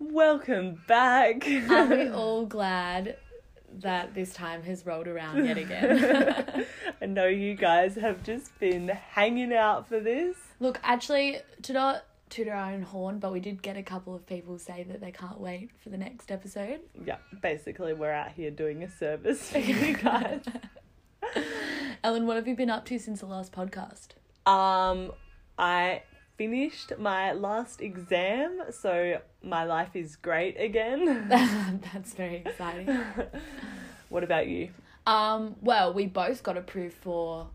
Welcome back. Are we all glad that this time has rolled around yet again? I know you guys have just been hanging out for this. Look, actually, to not toot our own horn, but we did get a couple of people say that they can't wait for the next episode. Yeah, basically we're out here doing a service for you guys. Ellen, what have you been up to since the last podcast? I finished my last exam, so my life is great again. That's very exciting. What about you? Well, we both got approved for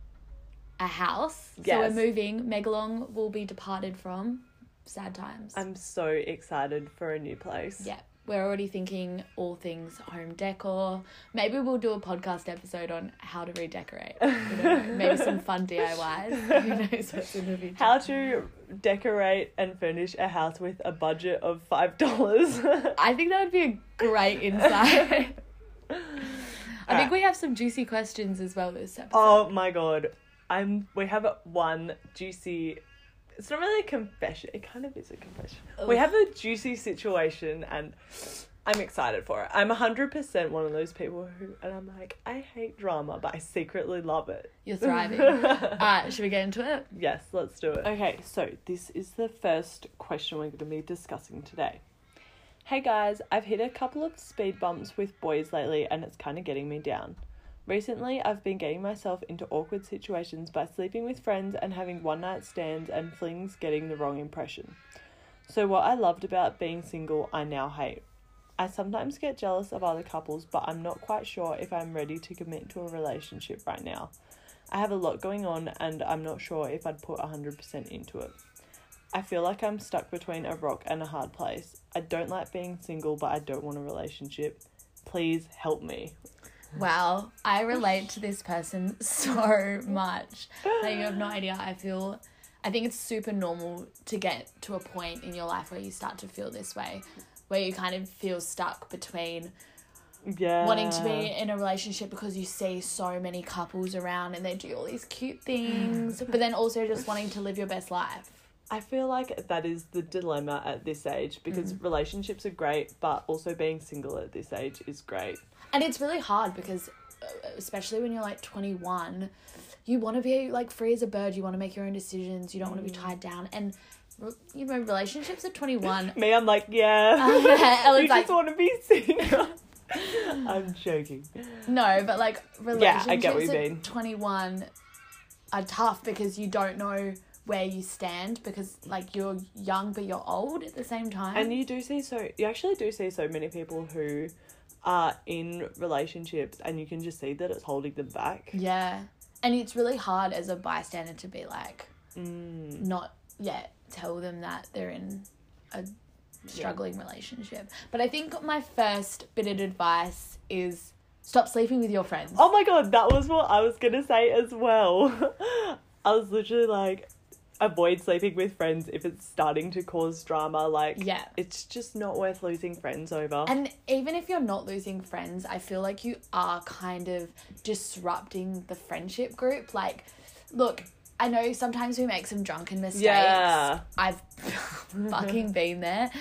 a house. Yes. So we're moving. Megalong will be departed from. Sad times. I'm so excited for a new place. Yeah. We're already thinking all things home decor. Maybe we'll do a podcast episode on how to redecorate. You know, maybe some fun DIYs. Who knows what's in the future. How to decorate and furnish a house with a budget of $5. I think that would be a great insight. I think we have some juicy questions as well this episode. Oh my God. We have one juicy... It's not really a confession. It kind of is a confession. Ugh. We have a juicy situation and I'm excited for it. I'm 100% one of those people and I'm like, I hate drama, but I secretly love it. You're thriving. All right, should we get into it? Yes, let's do it. Okay, so this is the first question we're going to be discussing today. Hey guys, I've hit a couple of speed bumps with boys lately and it's kind of getting me down. Recently, I've been getting myself into awkward situations by sleeping with friends and having one-night stands and flings, getting the wrong impression. So what I loved about being single, I now hate. I sometimes get jealous of other couples, but I'm not quite sure if I'm ready to commit to a relationship right now. I have a lot going on and I'm not sure if I'd put 100% into it. I feel like I'm stuck between a rock and a hard place. I don't like being single, but I don't want a relationship. Please help me. Wow, I relate to this person so much. Like, you have no idea. I think it's super normal to get to a point in your life where you start to feel this way, where you kind of feel stuck between wanting to be in a relationship because you see so many couples around and they do all these cute things, but then also just wanting to live your best life. I feel like that is the dilemma at this age because relationships are great, but also being single at this age is great. And it's really hard because, especially when you're like 21, you want to be like free as a bird. You want to make your own decisions. You don't want to be tied down. And, you know, relationships at 21. Me, I'm like, you just want to be single. I'm joking. No, but like relationships at 21 are tough because you don't know where you stand because, like, you're young but you're old at the same time. And you actually do see so many people who are in relationships and you can just see that it's holding them back. Yeah. And it's really hard as a bystander to be like, not yet tell them that they're in a struggling relationship. But I think my first bit of advice is stop sleeping with your friends. Oh my God, that was what I was going to say as well. I was literally like... Avoid sleeping with friends if it's starting to cause drama. Like, it's just not worth losing friends over. And even if you're not losing friends, I feel like you are kind of disrupting the friendship group. Like, look, I know sometimes we make some drunken mistakes. Yeah. I've fucking been there.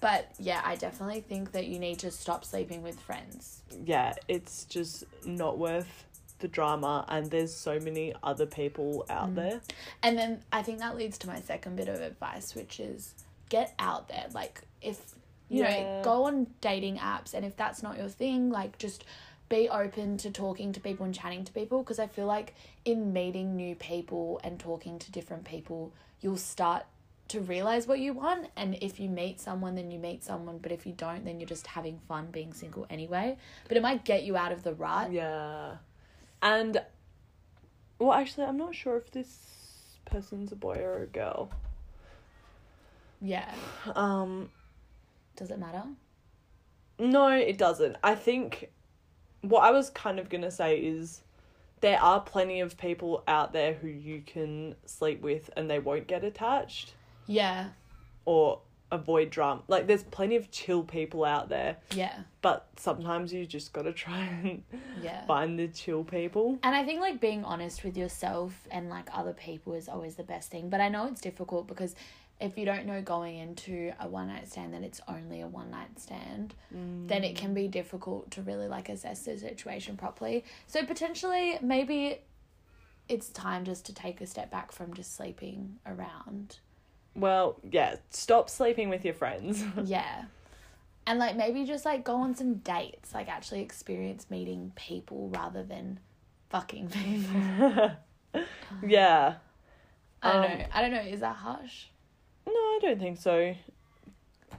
But, yeah, I definitely think that you need to stop sleeping with friends. Yeah, it's just not worth the drama, and there's so many other people out there. And then I think that leads to my second bit of advice, which is get out there. Like, if you know, go on dating apps, and if that's not your thing, like, just be open to talking to people and chatting to people, because I feel like in meeting new people and talking to different people, you'll start to realize what you want. And if you meet someone, then you meet someone, but if you don't, then you're just having fun being single anyway. But it might get you out of the rut. And, well, actually, I'm not sure if this person's a boy or a girl. Yeah. Does it matter? No, it doesn't. I think what I was kind of going to say is there are plenty of people out there who you can sleep with and they won't get attached. Yeah. Or avoid drama. Like, there's plenty of chill people out there. Yeah. But sometimes you just gotta try and find the chill people. And I think, like, being honest with yourself and, like, other people is always the best thing. But I know it's difficult because if you don't know going into a one-night stand that it's only a one-night stand, then it can be difficult to really, like, assess the situation properly. So potentially maybe it's time just to take a step back from just sleeping around. Well, yeah, stop sleeping with your friends. Yeah. And, like, maybe just, like, go on some dates. Like, actually experience meeting people rather than fucking people. Yeah. I don't know. Is that harsh? No, I don't think so.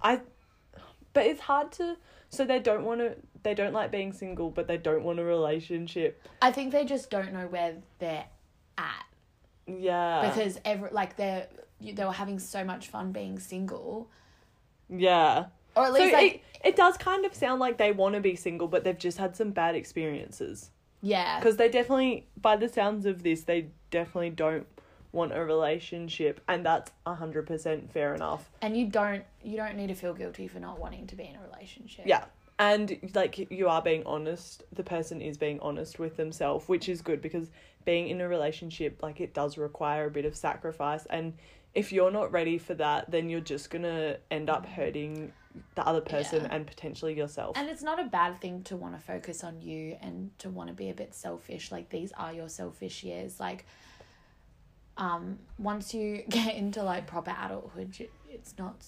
But it's hard to... So they don't want to... They don't like being single, but they don't want a relationship. I think they just don't know where they're at. Yeah. Because, they were having so much fun being single. Yeah. Or at least, so like... It does kind of sound like they want to be single, but they've just had some bad experiences. Yeah. Because they definitely... By the sounds of this, they definitely don't want a relationship, and that's 100% fair enough. And you don't need to feel guilty for not wanting to be in a relationship. Yeah. And, like, you are being honest. The person is being honest with themselves, which is good, because being in a relationship, like, it does require a bit of sacrifice, and if you're not ready for that, then you're just gonna end up hurting the other person and potentially yourself. And it's not a bad thing to want to focus on you and to want to be a bit selfish. Like, these are your selfish years. Like, once you get into, like, proper adulthood, it's not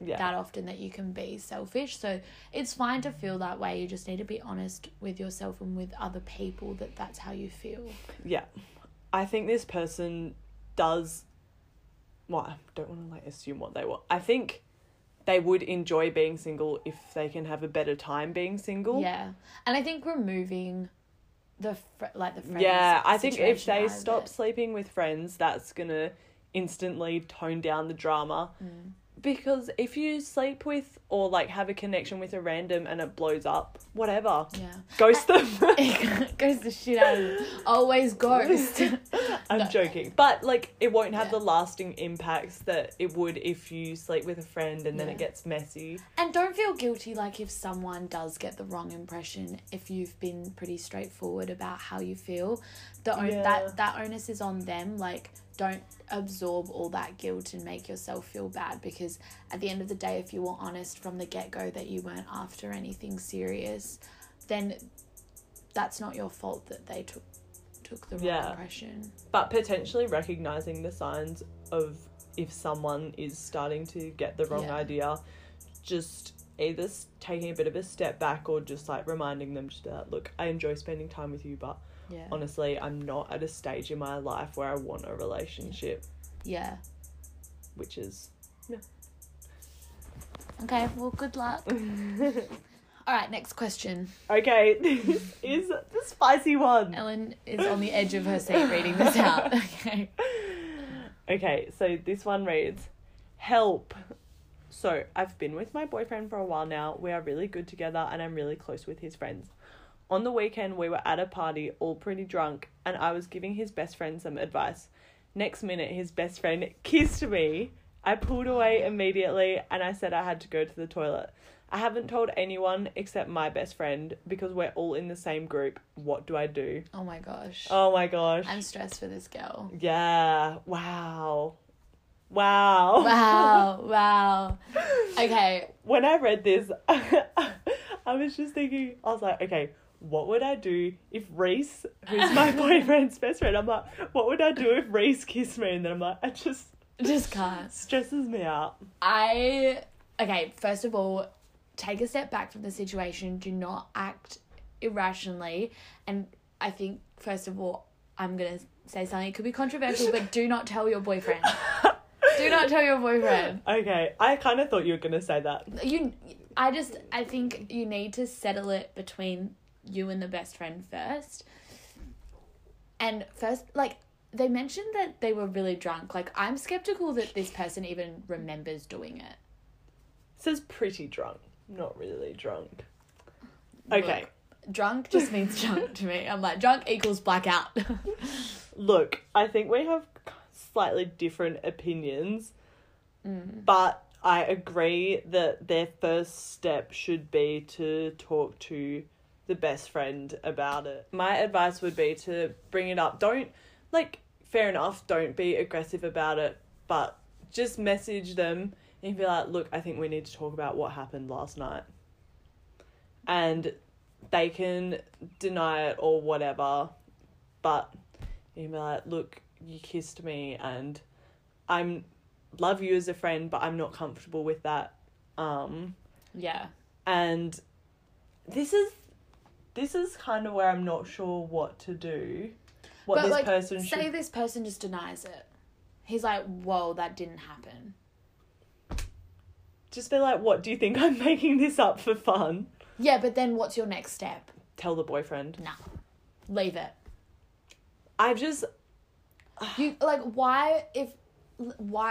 that often that you can be selfish. So it's fine to feel that way. You just need to be honest with yourself and with other people that that's how you feel. Yeah. I think this person does... Well, I don't want to, like, assume what they want. I think they would enjoy being single if they can have a better time being single. Yeah. And I think removing... the friends. Yeah, I think if they stop sleeping with friends, that's gonna instantly tone down the drama. Mm. Because if you sleep with or, like, have a connection with a random and it blows up, whatever. Yeah. Ghost them. Ghost the shit out of them. Always ghost. I'm joking. But, like, it won't have the lasting impacts that it would if you sleep with a friend and then it gets messy. And don't feel guilty, like, if someone does get the wrong impression, if you've been pretty straightforward about how you feel. That onus is on them, like... Don't absorb all that guilt and make yourself feel bad, because at the end of the day, if you were honest from the get-go that you weren't after anything serious, then that's not your fault that they took the wrong impression. But potentially recognising the signs of if someone is starting to get the wrong idea, just either taking a bit of a step back or just, like, reminding them just that, look, I enjoy spending time with you, but... Yeah. Honestly, I'm not at a stage in my life where I want a relationship. Yeah. Which is... Yeah. Okay, well, good luck. All right, next question. Okay, this is the spicy one. Ellen is on the edge of her seat reading this out. Okay. Okay, so this one reads, help. So, I've been with my boyfriend for a while now. We are really good together and I'm really close with his friends. On the weekend, we were at a party, all pretty drunk, and I was giving his best friend some advice. Next minute, his best friend kissed me. I pulled away immediately, and I said I had to go to the toilet. I haven't told anyone except my best friend, because we're all in the same group. What do I do? Oh, my gosh. Oh, my gosh. I'm stressed for this girl. Yeah. Wow. Okay. When I read this, I was just thinking, I was like, okay... What would I do if Reese, who's my boyfriend's best friend, I'm like, what would I do if Reese kissed me? And then I'm like, I just can't. Stresses me out. Okay, first of all, take a step back from the situation. Do not act irrationally. And I think, first of all, I'm going to say something. It could be controversial, but do not tell your boyfriend. Do not tell your boyfriend. Okay, I kind of thought you were going to say that. I think you need to settle it between... you and the best friend first. And first, like, they mentioned that they were really drunk. Like, I'm skeptical that this person even remembers doing it. It says pretty drunk, not really drunk. Okay. Look, drunk just means drunk to me. I'm like, drunk equals blackout. Look, I think we have slightly different opinions, but I agree that their first step should be to talk to the best friend about it. My advice would be to bring it up. Don't, like, fair enough, don't be aggressive about it, but just message them and be like, look, I think we need to talk about what happened last night. And they can deny it or whatever, but you can be like, look, you kissed me and I'm love you as a friend, but I'm not comfortable with that. Yeah. And this is kind of where I'm not sure what to do. Say this person just denies it. He's like, whoa, that didn't happen. Just be like, what, do you think I'm making this up for fun? Yeah, but then what's your next step? Tell the boyfriend. Nah. Leave it. I've just... you like, why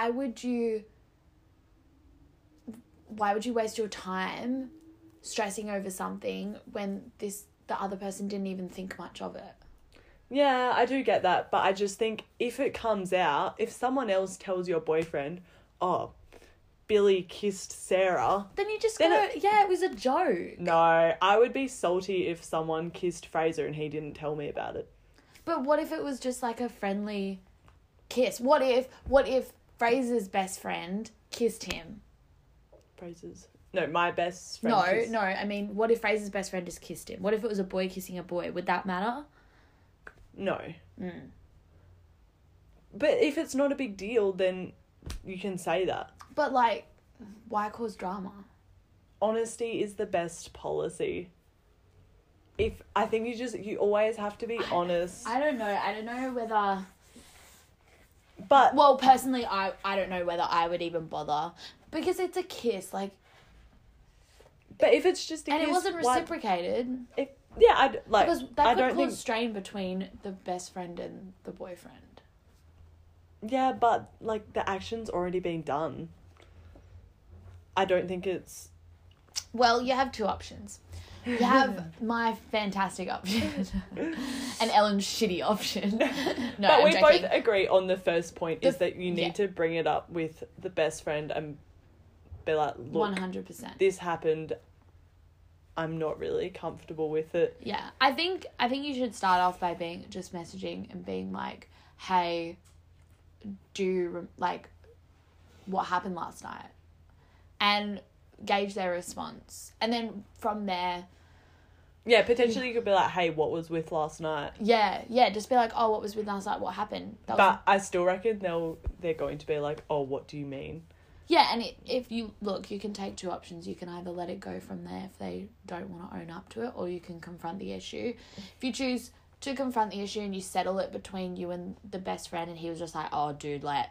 would you waste your time stressing over something when the other person didn't even think much of it? Yeah, I do get that, but I just think if it comes out, if someone else tells your boyfriend, oh, Billy kissed Sarah... Then you just it was a joke. No, I would be salty if someone kissed Fraser and he didn't tell me about it. But what if it was just like a friendly kiss? What if Fraser's best friend kissed him? My best friend kissed. No, I mean, what if Fraser's best friend just kissed him? What if it was a boy kissing a boy? Would that matter? No. Mm. But if it's not a big deal, then you can say that. But, like, why cause drama? Honesty is the best policy. I think you always have to be honest. I don't know. I don't know whether... But... Well, personally, I don't know whether I would even bother. Because it's a kiss, like... But if it's just a kiss... And it wasn't reciprocated. Yeah, I'd like... Because that could cause strain between the best friend and the boyfriend. Yeah, but, like, the action's already been done. I don't think it's... Well, you have two options. You have my fantastic option and Ellen's shitty option. No, but we both agree on the first point is that you need to bring it up with the best friend and be like, look... 100%. This happened... I'm not really comfortable with it. Yeah. I think you should start off by being just messaging and being like, hey, do you like what happened last night? And gauge their response. And then from there... Yeah, potentially you could be like, hey, what was with last night? Yeah, yeah. Just be like, oh, what was with last night? What happened? I still reckon they're going to be like, oh, what do you mean? Yeah, and you can take two options. You can either let it go from there if they don't want to own up to it, or you can confront the issue. If you choose to confront the issue and you settle it between you and the best friend, and he was just like, oh, dude, like,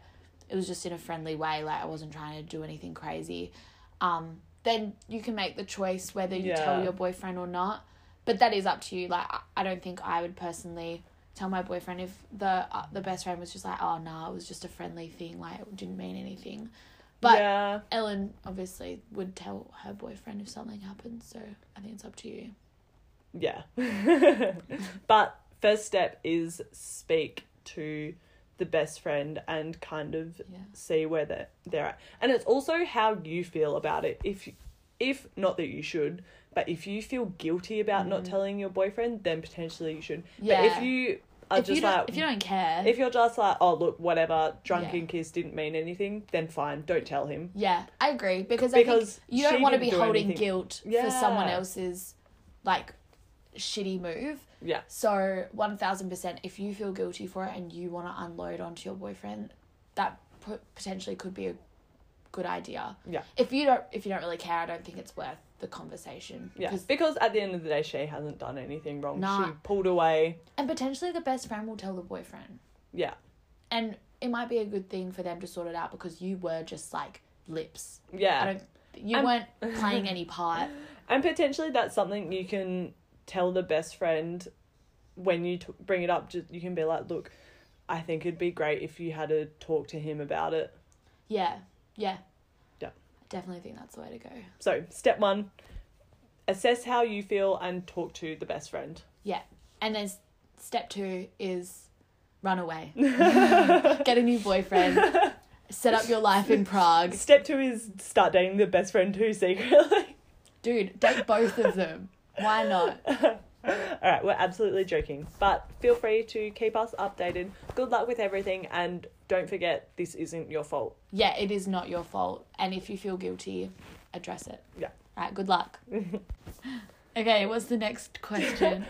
it was just in a friendly way, like, I wasn't trying to do anything crazy, then you can make the choice whether you tell your boyfriend or not. But that is up to you. Like, I don't think I would personally... tell my boyfriend if the best friend was just like, oh, nah, it was just a friendly thing, like, it didn't mean anything. But Ellen obviously would tell her boyfriend if something happened, so I think it's up to you. Yeah. But first step is speak to the best friend and kind of see where they're at. And it's also how you feel about it. If not that you should, but if you feel guilty about not telling your boyfriend, then potentially you should. Yeah. But if you... if you don't care, if you're just like, oh, look, whatever, drunken kiss didn't mean anything, then fine, don't tell him. Yeah, I agree, because I think you don't want to be holding guilt for someone else's like shitty move. Yeah. So 1000%, if you feel guilty for it and you want to unload onto your boyfriend, that potentially could be a good idea. Yeah. If you don't really care, I don't think it's worth the conversation. Yeah, because at the end of the day, she hasn't done anything wrong. Nah. She pulled away. And potentially the best friend will tell the boyfriend. Yeah. And it might be a good thing for them to sort it out because you were just, like, lips. Yeah. You weren't playing any part. And potentially that's something you can tell the best friend when you bring it up. Just, you can be like, look, I think it'd be great if you had to talk to him about it. Yeah, yeah. Definitely think that's the way to go. So, step one, assess how you feel and talk to the best friend. Yeah. And then step two is run away. Get a new boyfriend. Set up your life in Prague. Step two is start dating the best friend too secretly. Dude, date both of them. Why not? All right, we're absolutely joking. But feel free to keep us updated. Good luck with everything and don't forget, this isn't your fault. Yeah, it is not your fault. And if you feel guilty, address it. Yeah. Right, good luck. Okay, what's the next question?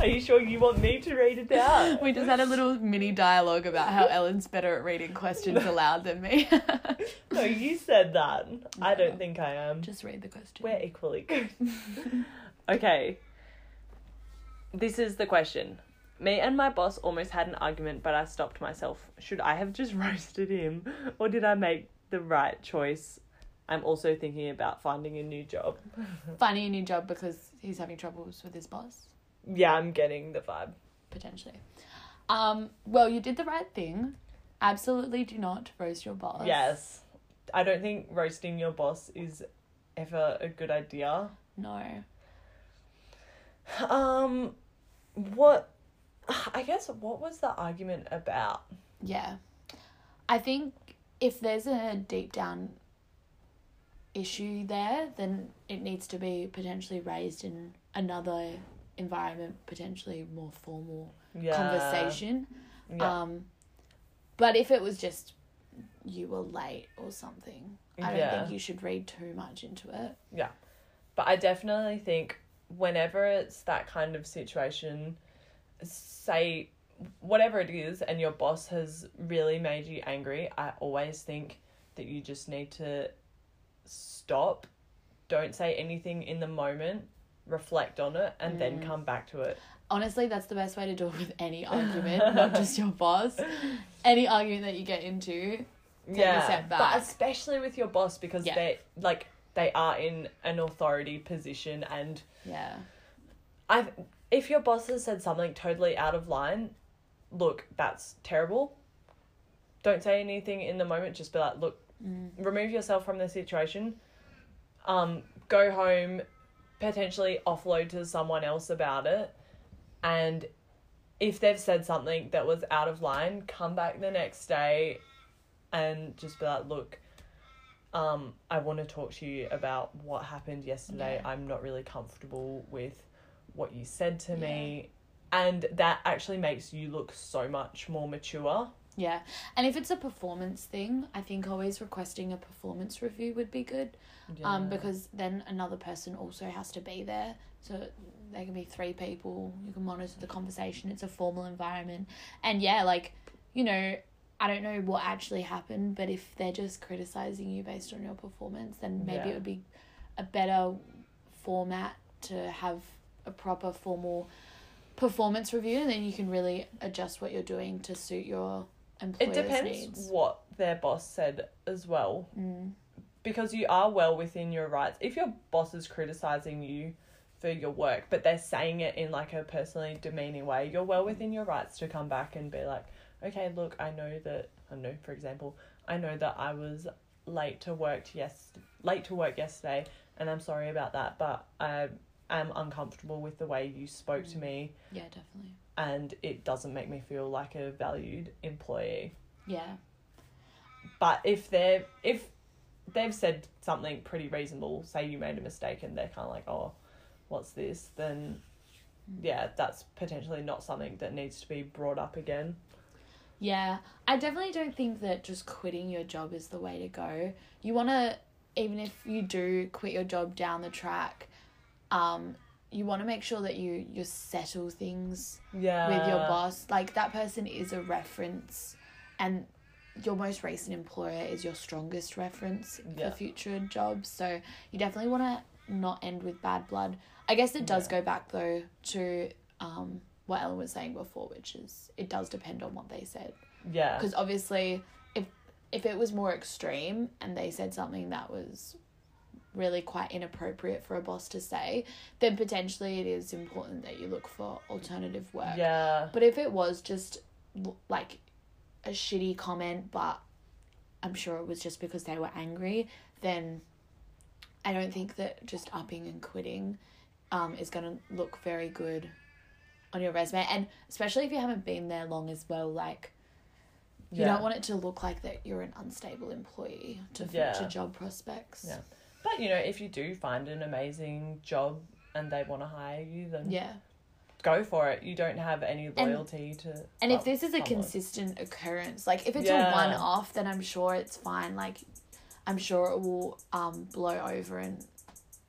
Are you sure you want me to read it out? We just had a little mini dialogue about how Ellen's better at reading questions aloud than me. No, you said that. No, I don't think I am. Just read the question. We're equally good. Okay. This is the question. Me and my boss almost had an argument, but I stopped myself. Should I have just roasted him, or did I make the right choice? I'm also thinking about finding a new job. Finding a new job because he's having troubles with his boss? Yeah, I'm getting the vibe. Potentially. Well, you did the right thing. Absolutely do not roast your boss. Yes. I don't think roasting your boss is ever a good idea. No. What was the argument about? Yeah. I think if there's a deep down issue there, then it needs to be potentially raised in another environment, potentially more formal conversation. Yeah. But if it was just you were late or something, I don't think you should read too much into it. Yeah. But I definitely think whenever it's that kind of situation, say whatever it is and your boss has really made you angry, I always think that you just need to stop, don't say anything in the moment, reflect on it, and then come back to it. Honestly, that's the best way to do it with any argument, not just your boss. Any argument that you get into, take a step back. But especially with your boss, because they are in an authority position, and if your boss has said something totally out of line, look, that's terrible. Don't say anything in the moment, just be like, look, remove yourself from the situation, go home, potentially offload to someone else about it, and if they've said something that was out of line, come back the next day and just be like, look, I want to talk to you about what happened yesterday. I'm not really comfortable with what you said to me. And that actually makes you look so much more mature. Yeah. And if it's a performance thing, I think always requesting a performance review would be good. Yeah. Because then another person also has to be there. So there can be three people. You can monitor the conversation. It's a formal environment. And I don't know what actually happened, but if they're just criticizing you based on your performance, then maybe it would be a better format to have a proper formal performance review, and then you can really adjust what you're doing to suit your employer's needs. It depends what their boss said as well, because you are well within your rights. If your boss is criticizing you for your work, but they're saying it in like a personally demeaning way, you're well within your rights to come back and be like, okay, look, I know that I was late to work yesterday, and I'm sorry about that, but I'm uncomfortable with the way you spoke to me. Yeah, definitely. And it doesn't make me feel like a valued employee. Yeah. But if they've said something pretty reasonable, say you made a mistake and they're kind of like, oh, what's this? Then, that's potentially not something that needs to be brought up again. Yeah. I definitely don't think that just quitting your job is the way to go. You want to, even if you do quit your job down the track, you want to make sure that you settle things with your boss. Like, that person is a reference, and your most recent employer is your strongest reference for future jobs. So you definitely want to not end with bad blood. I guess it does go back, though, to what Ellen was saying before, which is it does depend on what they said. Yeah. Because obviously if it was more extreme and they said something that was really quite inappropriate for a boss to say, then potentially it is important that you look for alternative work. Yeah. But if it was just like a shitty comment, but I'm sure it was just because they were angry, then I don't think that just upping and quitting is going to look very good on your resume. And especially if you haven't been there long as well, like, you don't want it to look like that you're an unstable employee to future job prospects. Yeah. But, if you do find an amazing job and they want to hire you, then go for it. You don't have any loyalty to... And if this is a consistent occurrence, like, if it's a one-off, then I'm sure it's fine. Like, I'm sure it will blow over and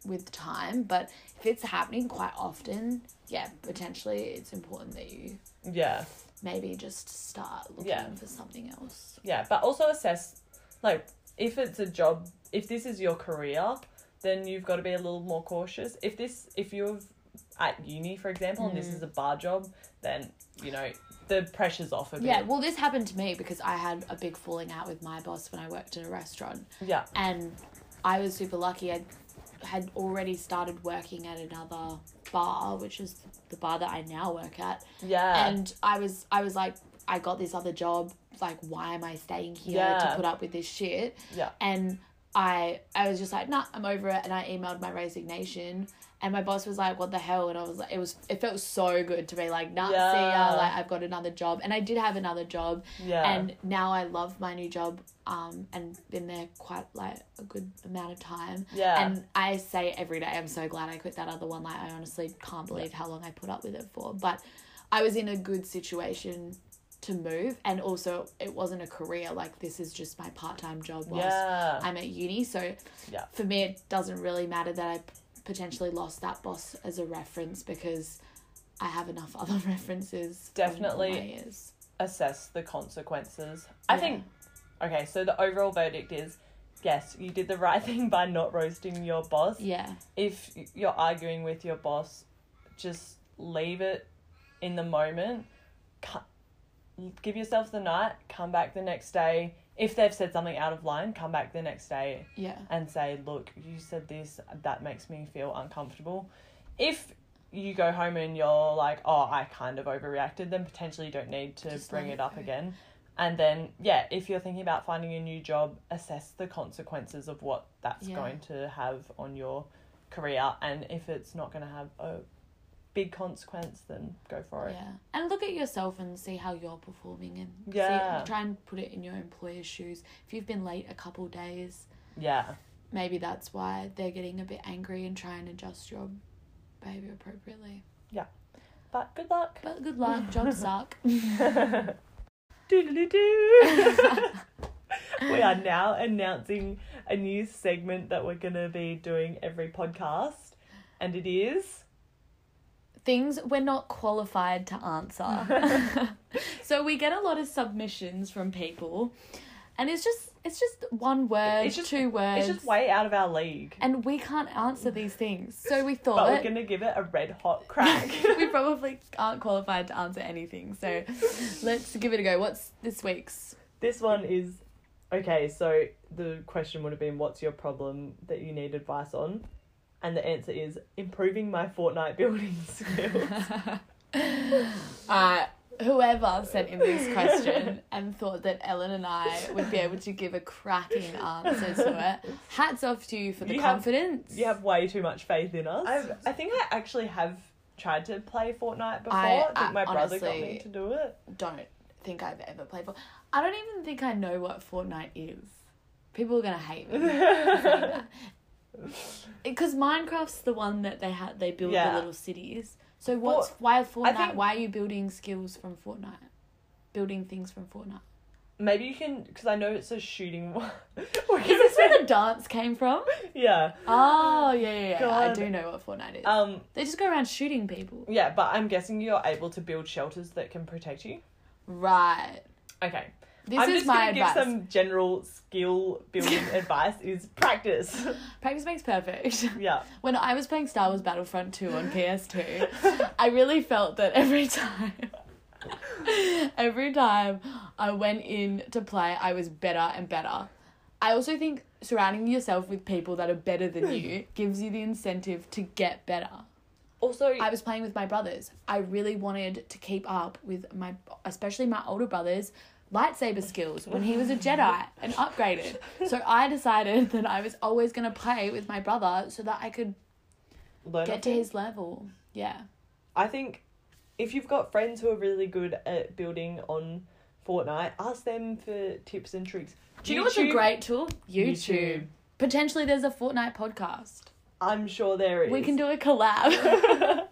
with time. But if it's happening quite often, yeah, potentially it's important that you... Yeah. Maybe just start looking for something else. Yeah, but also assess, like, if it's a job... If this is your career, then you've got to be a little more cautious. If you're at uni, for example, and this is a bar job, then, you know, the pressure's off a bit. Yeah, well, this happened to me because I had a big falling out with my boss when I worked at a restaurant. Yeah. And I was super lucky. I had already started working at another bar, which is the bar that I now work at. Yeah. And I was like, I got this other job. Like, why am I staying here to put up with this shit? Yeah. And... I was just like, nah, I'm over it, and I emailed my resignation, and my boss was like, what the hell? And I was like, it felt so good to be like, nah, see ya, like, I've got another job. And I did have another job, and now I love my new job, and been there quite, like, a good amount of time. Yeah. And I say every day, I'm so glad I quit that other one. Like, I honestly can't believe how long I put up with it for. But I was in a good situation to move, and also it wasn't a career, like, this is just my part-time job whilst I'm at uni, so for me it doesn't really matter that I potentially lost that boss as a reference, because I have enough other references. Definitely assess the consequences. I think, okay, so the overall verdict is, yes, you did the right thing by not roasting your boss. Yeah. If you're arguing with your boss, just leave it in the moment. Give yourself the night, come back the next day. If they've said something out of line, come back the next day and say, look, you said this, that makes me feel uncomfortable. If you go home and you're like, oh, I kind of overreacted, then potentially you don't need to just bring it up again. And then, yeah, if you're thinking about finding a new job, assess the consequences of what that's going to have on your career. And if it's not going to have a big consequence, then go for it. Yeah. And look at yourself and see how you're performing, and see, try and put it in your employer's shoes. If you've been late a couple days, maybe that's why they're getting a bit angry, and try and adjust your behaviour appropriately. Yeah. But good luck. Jobs suck. We are now announcing a new segment that we're going to be doing every podcast, and it is... things we're not qualified to answer. So we get a lot of submissions from people, and it's just one word, it's just, 2 words. It's just way out of our league. And we can't answer these things. So we thought... But we're going to give it a red-hot crack. We probably aren't qualified to answer anything. So let's give it a go. What's this week's? This one is... Okay, so the question would have been, what's your problem that you need advice on? And the answer is improving my Fortnite building skills. Whoever sent in this question and thought that Ellen and I would be able to give a cracking answer to it, hats off to you for the confidence. You have way too much faith in us. I think I actually have tried to play Fortnite before. I think my brother got me to do it. Don't think I've ever played Fortnite. I don't even think I know what Fortnite is. People are going to hate me for saying that. Because Minecraft's the one that they build the little cities. So why Fortnite? Why are you building skills from Fortnite? Building things from Fortnite. Maybe you can, because I know it's a shooting one. Is this where the dance came from? Yeah. Oh, yeah. God. I do know what Fortnite is. They just go around shooting people. Yeah, but I'm guessing you're able to build shelters that can protect you. Right. Okay. I'm just going to give some general skill building advice is practice. Practice makes perfect. Yeah. When I was playing Star Wars Battlefront 2 on PS2, I really felt that every time I went in to play, I was better and better. I also think surrounding yourself with people that are better than you gives you the incentive to get better. Also, I was playing with my brothers. I really wanted to keep up with especially my older brothers, lightsaber skills when he was a Jedi and upgraded. So I decided that I was always going to play with my brother so that I could get to his level. Yeah. I think if you've got friends who are really good at building on Fortnite, ask them for tips and tricks. Do you know what's a great tool? YouTube. Potentially there's a Fortnite podcast. I'm sure there is. We can do a collab.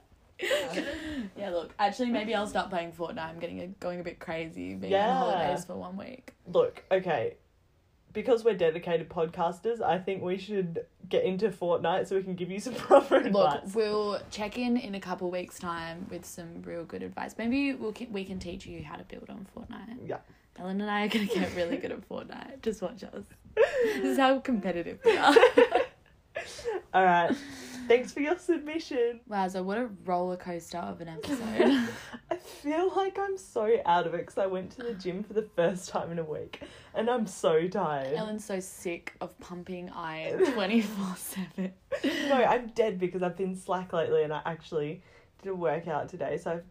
Yeah. Yeah, look, actually, maybe I'll start playing Fortnite. I'm going a bit crazy being on holidays for 1 week. Look, okay, because we're dedicated podcasters, I think we should get into Fortnite so we can give you some proper advice. Look, we'll check in a couple weeks' time with some real good advice. Maybe we can teach you how to build on Fortnite. Yeah. Ellen and I are going to get really good at Fortnite. Just watch us. This is how competitive we are. All right. Thanks for your submission. Wow, so what a roller coaster of an episode. I feel like I'm so out of it because I went to the gym for the first time in a week and I'm so tired. Ellen's so sick of pumping iron 24/7. No, I'm dead because I've been slack lately and I actually did a workout today, so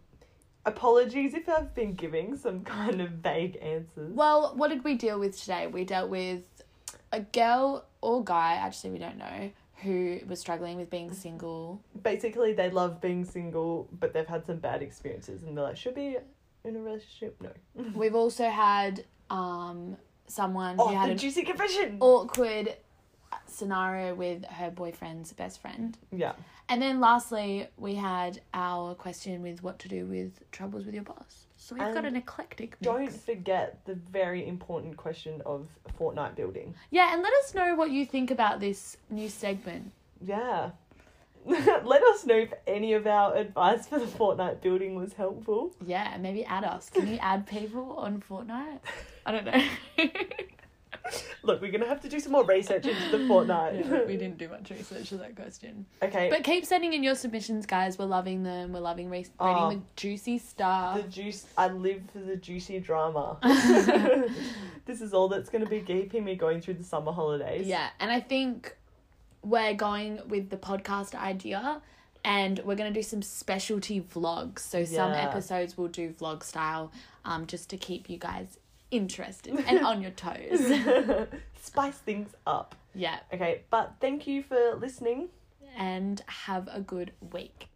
apologies if I've been giving some kind of vague answers. Well, what did we deal with today? We dealt with a girl or guy, actually we don't know, who was struggling with being single. Basically, they love being single, but they've had some bad experiences and they're like, should be in a relationship? No. We've also had someone who had a juicy confession. Awkward scenario with her boyfriend's best friend. Yeah. And then lastly, we had our question with what to do with troubles with your boss. So we've got an eclectic mix. Don't forget the very important question of Fortnite building. Yeah, and let us know what you think about this new segment. Yeah. Let us know if any of our advice for the Fortnite building was helpful. Yeah, maybe add us. Can you add people on Fortnite? I don't know. Look, we're going to have to do some more research into the Fortnite. Yeah, we didn't do much research for that question. Okay. But keep sending in your submissions, guys. We're loving them. We're loving reading the juicy stuff. I live for the juicy drama. This is all that's going to be keeping me going through the summer holidays. Yeah, and I think we're going with the podcast idea and we're going to do some specialty vlogs. So some episodes we'll do vlog style just to keep you guys interested and on your toes. Spice things up. Yeah. Okay, but thank you for listening. And have a good week.